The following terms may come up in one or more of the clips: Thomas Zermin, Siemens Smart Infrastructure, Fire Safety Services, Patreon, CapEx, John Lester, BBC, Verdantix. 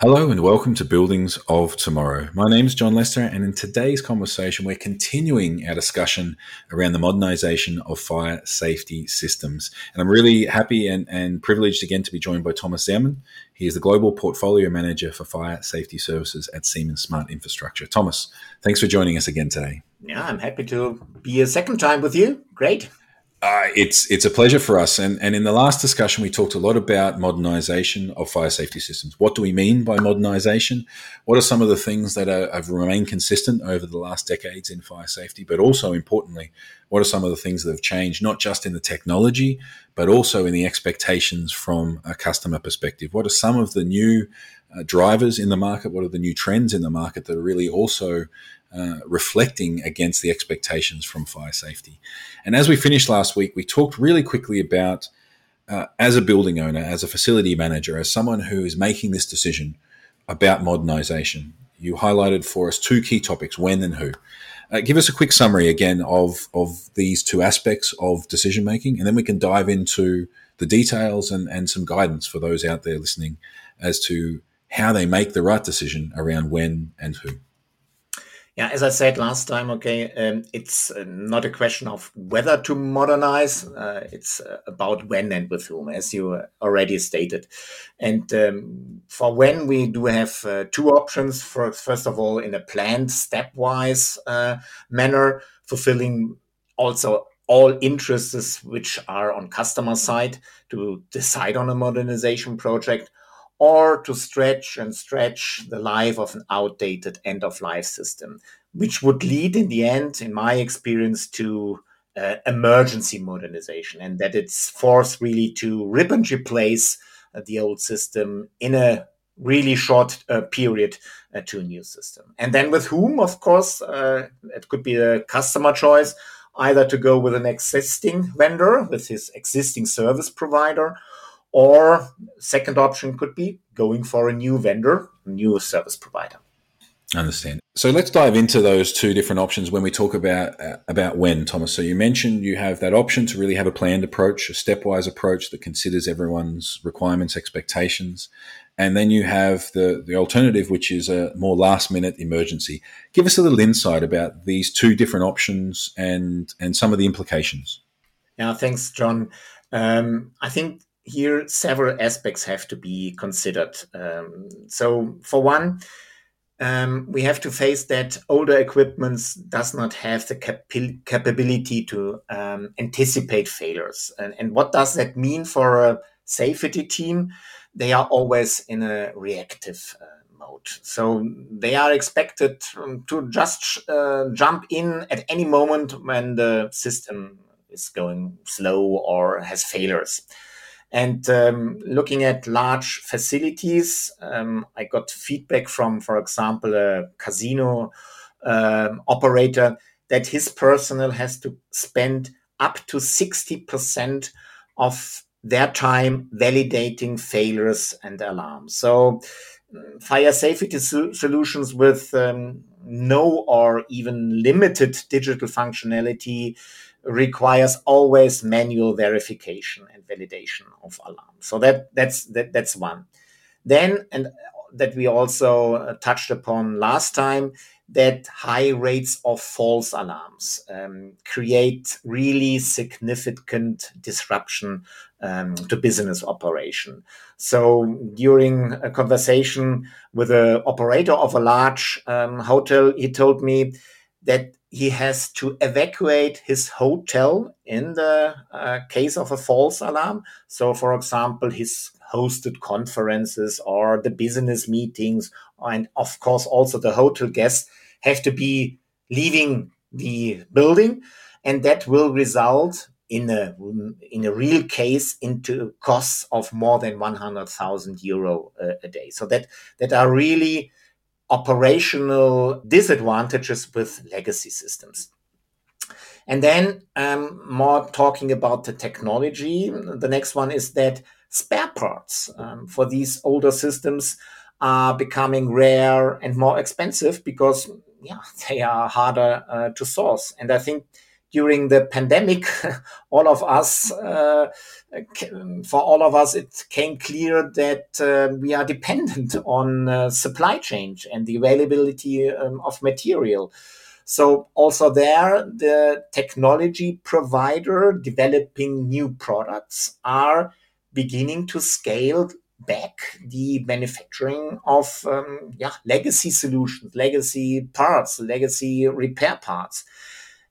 Hello and welcome to Buildings of Tomorrow. My name is John Lester, and in today's conversation, we're continuing our discussion around the modernization of fire safety systems. And I'm really happy and privileged again to be joined by Thomas Zermin. He is the Global Portfolio Manager for Fire Safety Services at Siemens Smart Infrastructure. Thomas, thanks for joining us again today. Yeah, I'm happy to be a second time with you. Great. It's a pleasure for us. And in the last discussion, we talked a lot about modernization of fire safety systems. What do we mean by modernization? What are some of the things that have remained consistent over the last decades in fire safety? But also importantly, what are some of the things that have changed, not just in the technology, but also in the expectations from a customer perspective? What are some of the new drivers in the market? What are the new trends in the market that are really also reflecting against the expectations from fire safety? And as we finished last week, we talked really quickly about, as a building owner, as a facility manager, as someone who is making this decision about modernization, you highlighted for us two key topics: when and who. Give us a quick summary again of these two aspects of decision making, and then we can dive into the details and some guidance for those out there listening as to how they make the right decision around when and who. Yeah, as I said last time, it's not a question of whether to modernize. It's about when and with whom, as you already stated. And for when, we do have two options. First of all, in a planned, stepwise manner, fulfilling also all interests which are on customer side to decide on a modernization project, or to stretch the life of an outdated end-of-life system, which would lead in the end, in my experience, to emergency modernization, and that it's forced really to rip and replace the old system in a really short period to a new system. And then with whom, of course, it could be a customer choice, either to go with an existing vendor, with his existing service provider, or second option could be going for a new vendor, a new service provider. Understand. So let's dive into those two different options when we talk about when, Thomas. So you mentioned you have that option to really have a planned approach, a stepwise approach that considers everyone's requirements, expectations. And then you have the alternative, which is a more last-minute emergency. Give us a little insight about these two different options and some of the implications. Yeah, thanks, John. I think here, several aspects have to be considered. So for one, we have to face that older equipment does not have the capability to anticipate failures. And what does that mean for a safety team? They are always in a reactive mode. So they are expected to just jump in at any moment when the system is going slow or has failures. And looking at large facilities, I got feedback from, for example, a casino operator that his personnel has to spend up to 60% of their time validating failures and alarms. So fire safety solutions with no or even limited digital functionality requires always manual verification and validation of alarms. So that's one. Then, and that we also touched upon last time, that high rates of false alarms create really significant disruption to business operation. So during a conversation with an operator of a large hotel, he told me that he has to evacuate his hotel in the case of a false alarm. So, for example, his hosted conferences or the business meetings, and of course also the hotel guests have to be leaving the building, and that will result in a real case into costs of more than 100,000 euro a day. So that are really operational disadvantages with legacy systems. And then more talking about the technology, the next one is that spare parts for these older systems are becoming rare and more expensive because they are harder to source. And I think during the pandemic, for all of us, it came clear that we are dependent on supply chain and the availability of material. So also there, the technology provider developing new products are beginning to scale back the manufacturing of legacy solutions, legacy parts, legacy repair parts.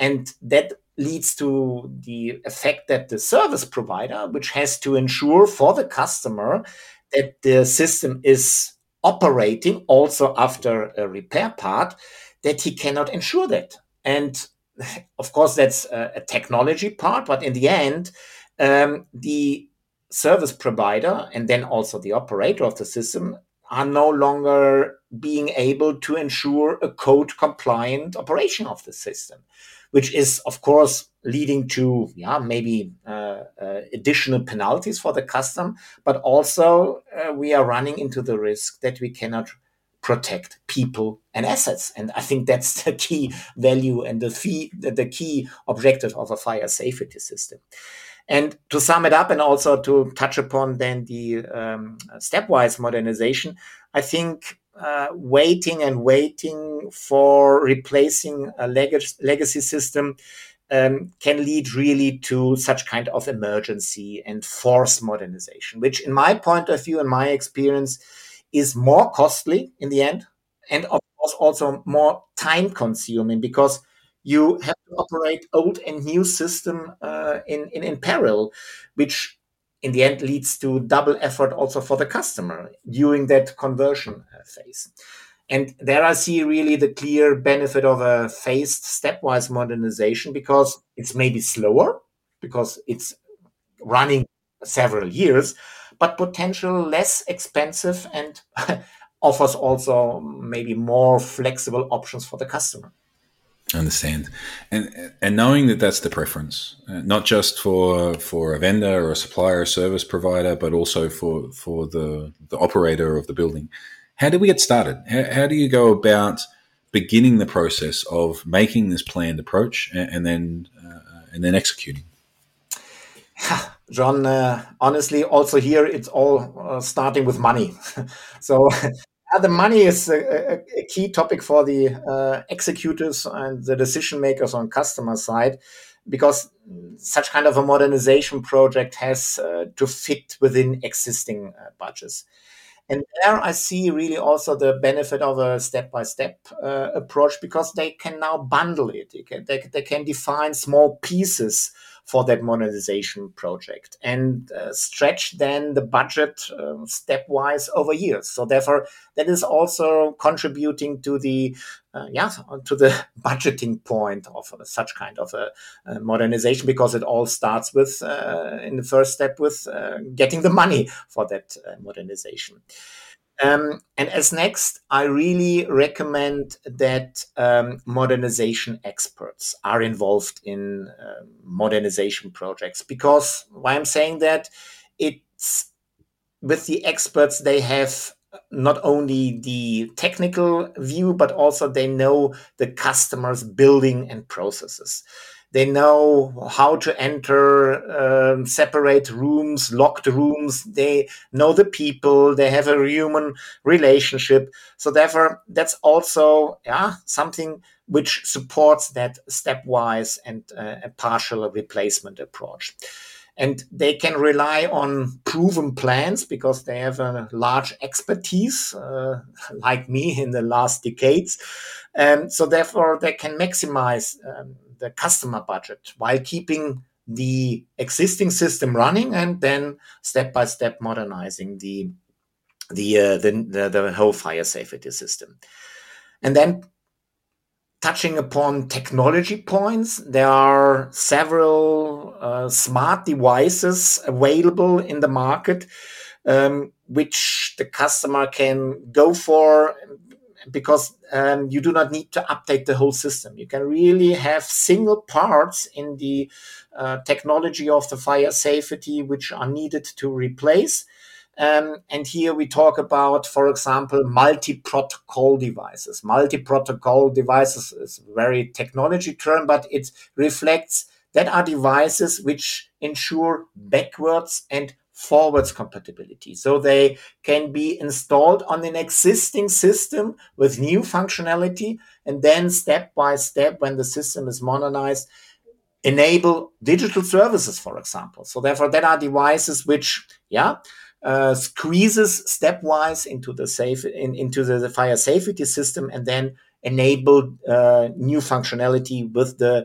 And that leads to the effect that the service provider, which has to ensure for the customer that the system is operating also after a repair part, that he cannot ensure that. And of course, that's a technology part, but in the end, the service provider and then also the operator of the system are no longer being able to ensure a code-compliant operation of the system, which is, of course, leading to additional penalties for the customer, but also we are running into the risk that we cannot protect people and assets. And I think that's the key value and the key objective of a fire safety system. And to sum it up and also to touch upon then the stepwise modernization, I think waiting for replacing a legacy system can lead really to such kind of emergency and forced modernization, which in my point of view and my experience is more costly in the end and of course also more time consuming, because you have to operate old and new system in parallel, which in the end leads to double effort also for the customer during that conversion phase. And there I see really the clear benefit of a phased stepwise modernization, because it's maybe slower, because it's running several years, but potential less expensive and offers also maybe more flexible options for the customer. Understand, and knowing that that's the preference, not just for a vendor or a supplier, or service provider, but also for the operator of the building. How do we get started? How do you go about beginning the process of making this planned approach and then executing? John, honestly, also here it's all starting with money. So. The money is a key topic for the executors and the decision makers on customer side, because such kind of a modernization project has to fit within existing budgets. And there I see really also the benefit of a step-by-step approach, because they can now bundle it. They can define small pieces for that modernization project and stretch then the budget stepwise over years. So therefore, that is also contributing to the budgeting point of such kind of a modernization, because it all starts with in the first step with getting the money for that modernization. And as next, I really recommend that modernization experts are involved in modernization projects, because why I'm saying that, it's with the experts, they have not only the technical view, but also they know the customer's building and processes. They know how to enter separate rooms, locked rooms. They know the people. They have a human relationship. So therefore, that's also something which supports that stepwise and a partial replacement approach. And they can rely on proven plans, because they have a large expertise, like me in the last decades. So therefore, they can maximize the customer budget while keeping the existing system running and then step by step modernizing the whole fire safety system. And then touching upon technology points, there are several smart devices available in the market, which the customer can go for, because you do not need to update the whole system. You can really have single parts in the technology of the fire safety which are needed to replace. And here we talk about, for example, multi-protocol devices. Multi-protocol devices is a very technology term, but it reflects that are devices which ensure backwards and forwards compatibility. So they can be installed on an existing system with new functionality, and then step by step, when the system is modernized, enable digital services, for example. So therefore, that are devices which, squeezes stepwise into the fire safety system, and then enable new functionality with the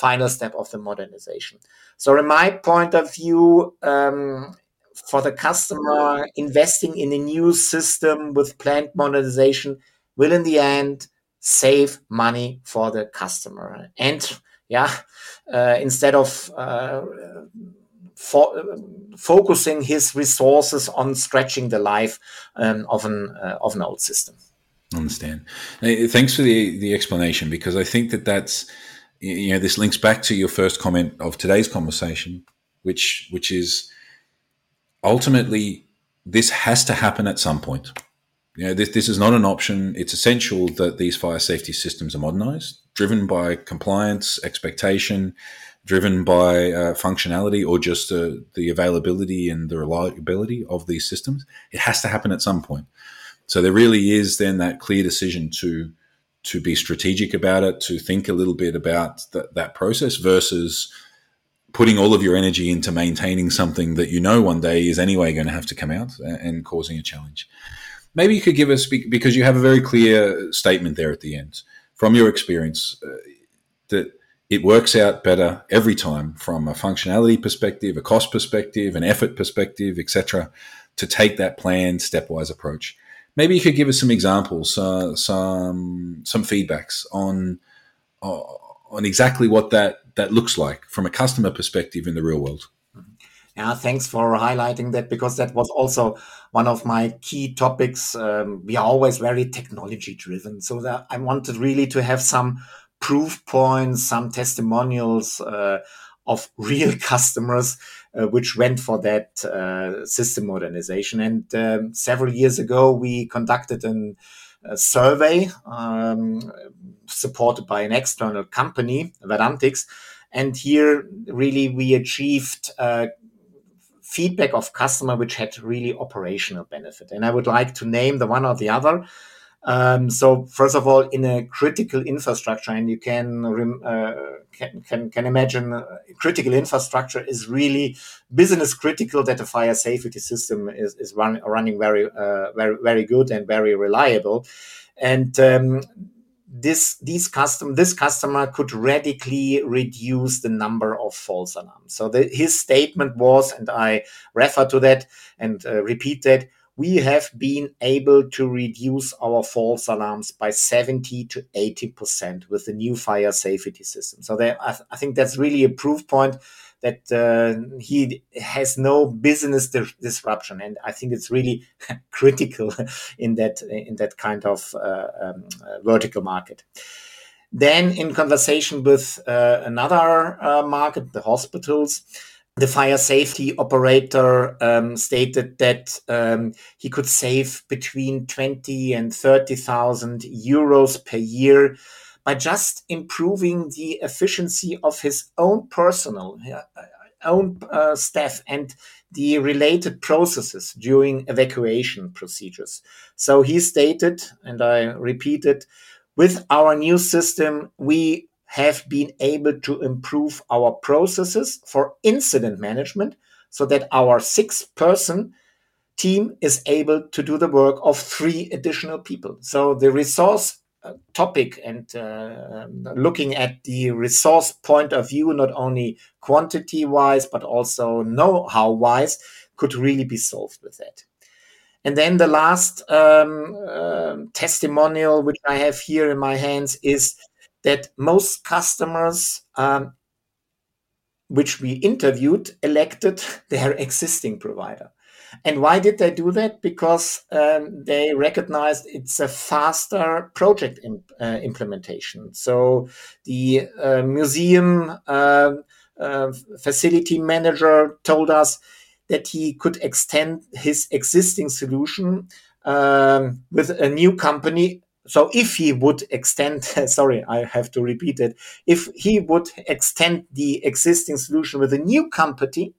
final step of the modernization. So, in my point of view, for the customer, investing in a new system with planned modernization will, in the end, save money for the customer. And instead of focusing his resources on stretching the life of an old system. Understand. Thanks for the explanation, because I think that's, this links back to your first comment of today's conversation, which is ultimately this has to happen at some point. This is not an option. It's essential that these fire safety systems are modernized, driven by compliance, expectation, driven by functionality, or just the availability and the reliability of these systems. It has to happen at some point. So there really is then that clear decision to be strategic about it, to think a little bit about that process versus putting all of your energy into maintaining something that one day is anyway going to have to come out and causing a challenge. Maybe you could give us, because you have a very clear statement there at the end, from your experience, that it works out better every time from a functionality perspective, a cost perspective, an effort perspective, etc., to take that planned stepwise approach. Maybe you could give us some examples, some feedbacks on exactly what that looks like from a customer perspective in the real world. Yeah, thanks for highlighting that, because that was also one of my key topics. We are always very technology driven, so that I wanted really to have some proof points, some testimonials of real customers which went for that system modernization. And several years ago, we conducted a survey supported by an external company, Verdantix. And here, really, we achieved feedback of customer which had really operational benefit. And I would like to name the one or the other. So first of all, in a critical infrastructure, and you can imagine critical infrastructure is really business critical, that the fire safety system is running very, very good and very reliable. And this customer could radically reduce the number of false alarms. So his statement was, and I refer to that and repeat that, we have been able to reduce our false alarms by 70 to 80% with the new fire safety system. So I think that's really a proof point that he has no business disruption, and I think it's really critical in that kind of vertical market. Then, in conversation with another market, the hospitals, the fire safety operator stated that he could save between 20 and 30,000 euros per year by just improving the efficiency of his own personnel, own staff, and the related processes during evacuation procedures. So he stated, and I repeat it, with our new system, we have been able to improve our processes for incident management so that our 6-person team is able to do the work of 3 additional people. So the resource topic, and looking at the resource point of view, not only quantity-wise, but also know-how-wise, could really be solved with that. And then the last testimonial, which I have here in my hands, is that most customers which we interviewed elected their existing provider. And why did they do that? Because they recognized it's a faster project implementation. So the museum facility manager told us that he could extend his existing solution with a new company. So if he would extend, sorry, I have to repeat it. If he would extend the existing solution with a new company,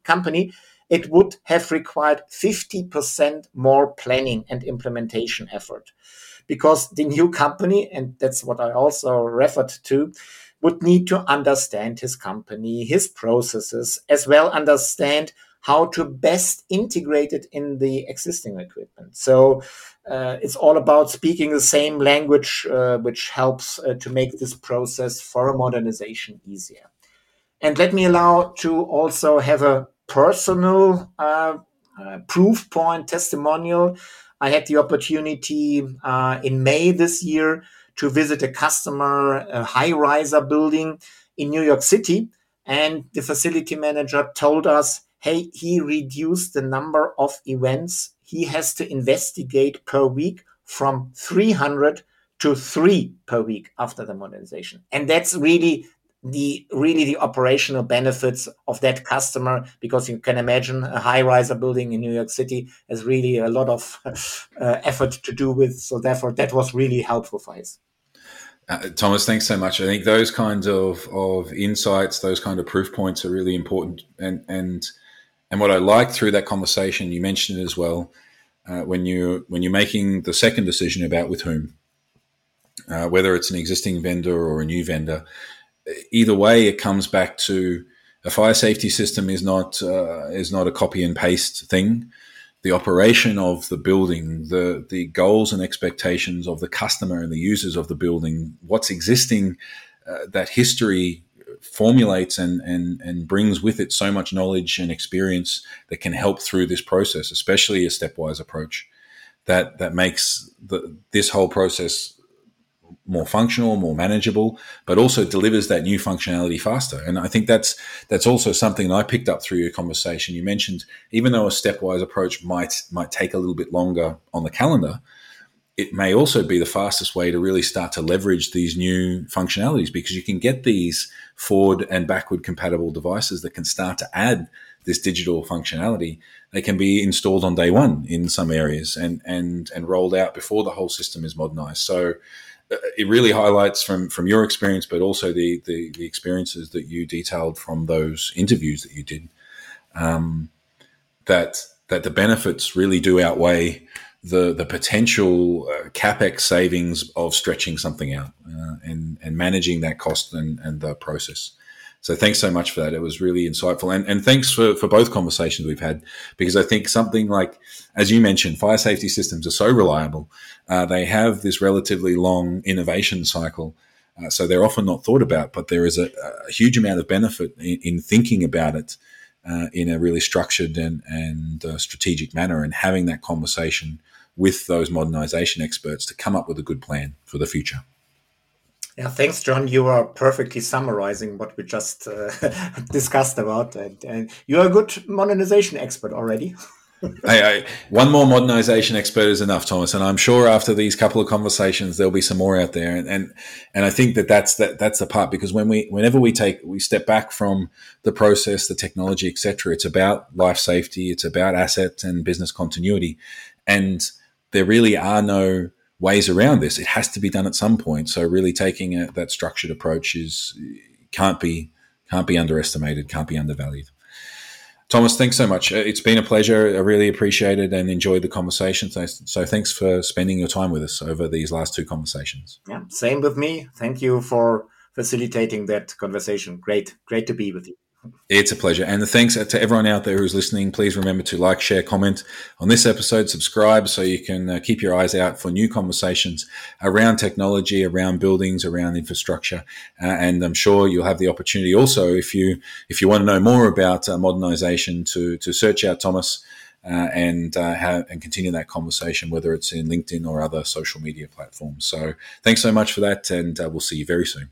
it would have required 50% more planning and implementation effort, because the new company, and that's what I also referred to, would need to understand his company, his processes, as well understand how to best integrate it in the existing equipment. So it's all about speaking the same language, which helps to make this process for a modernization easier. And let me allow to also have a personal proof point testimonial. I had the opportunity in May this year to visit a customer, a high-riser building in New York City. And the facility manager told us, hey, he reduced the number of events he has to investigate per week from 300 to 3 per week after the modernization. And that's really the operational benefits of that customer, because you can imagine a high-riser building in New York City has really a lot of effort to do with. So therefore, that was really helpful for his. Thomas, thanks so much. I think those kinds of insights, those kind of proof points are really important. And what I liked through that conversation, you mentioned it as well, when you're making the second decision about with whom, whether it's an existing vendor or a new vendor, either way, it comes back to a fire safety system is not a copy and paste thing. The operation of the building, the goals and expectations of the customer and the users of the building, what's existing, that history formulates and brings with it so much knowledge and experience that can help through this process, especially a stepwise approach that makes this whole process more functional, more manageable, but also delivers that new functionality faster. And I think that's also something that I picked up through your conversation. You mentioned even though a stepwise approach might take a little bit longer on the calendar, it may also be the fastest way to really start to leverage these new functionalities, because you can get these forward and backward compatible devices that can start to add this digital functionality. They can be installed on day one in some areas and rolled out before the whole system is modernized. So it really highlights from your experience, but also the experiences that you detailed from those interviews that you did, that the benefits really do outweigh the potential CapEx savings of stretching something out and managing that cost and the process. So thanks so much for that. It was really insightful. And thanks for both conversations we've had, because I think something like, as you mentioned, fire safety systems are so reliable. They have this relatively long innovation cycle. So they're often not thought about, but there is a huge amount of benefit in thinking about it in a really structured and strategic manner, and having that conversation with those modernization experts to come up with a good plan for the future. Yeah, thanks, John. You are perfectly summarizing what we just discussed about. And you're a good modernization expert already. Hey, one more modernization expert is enough, Thomas. And I'm sure after these couple of conversations, there'll be some more out there. And I think that's the part, because whenever we step back from the process, the technology, etc., it's about life safety, it's about assets and business continuity. And there really are no ways around this. It has to be done at some point. So really taking that structured approach can't be underestimated, can't be undervalued. Thomas, thanks so much. It's been a pleasure. I really appreciate it and enjoyed the conversation. So thanks for spending your time with us over these last two conversations. Yeah, same with me. Thank you for facilitating that conversation. Great to be with you. It's a pleasure. And thanks to everyone out there who's listening. Please remember to like, share, comment on this episode, subscribe, so you can keep your eyes out for new conversations around technology, around buildings, around infrastructure. And I'm sure you'll have the opportunity also, if you want to know more about modernization, to search out Thomas and continue that conversation, whether it's in LinkedIn or other social media platforms. So thanks so much for that, and we'll see you very soon.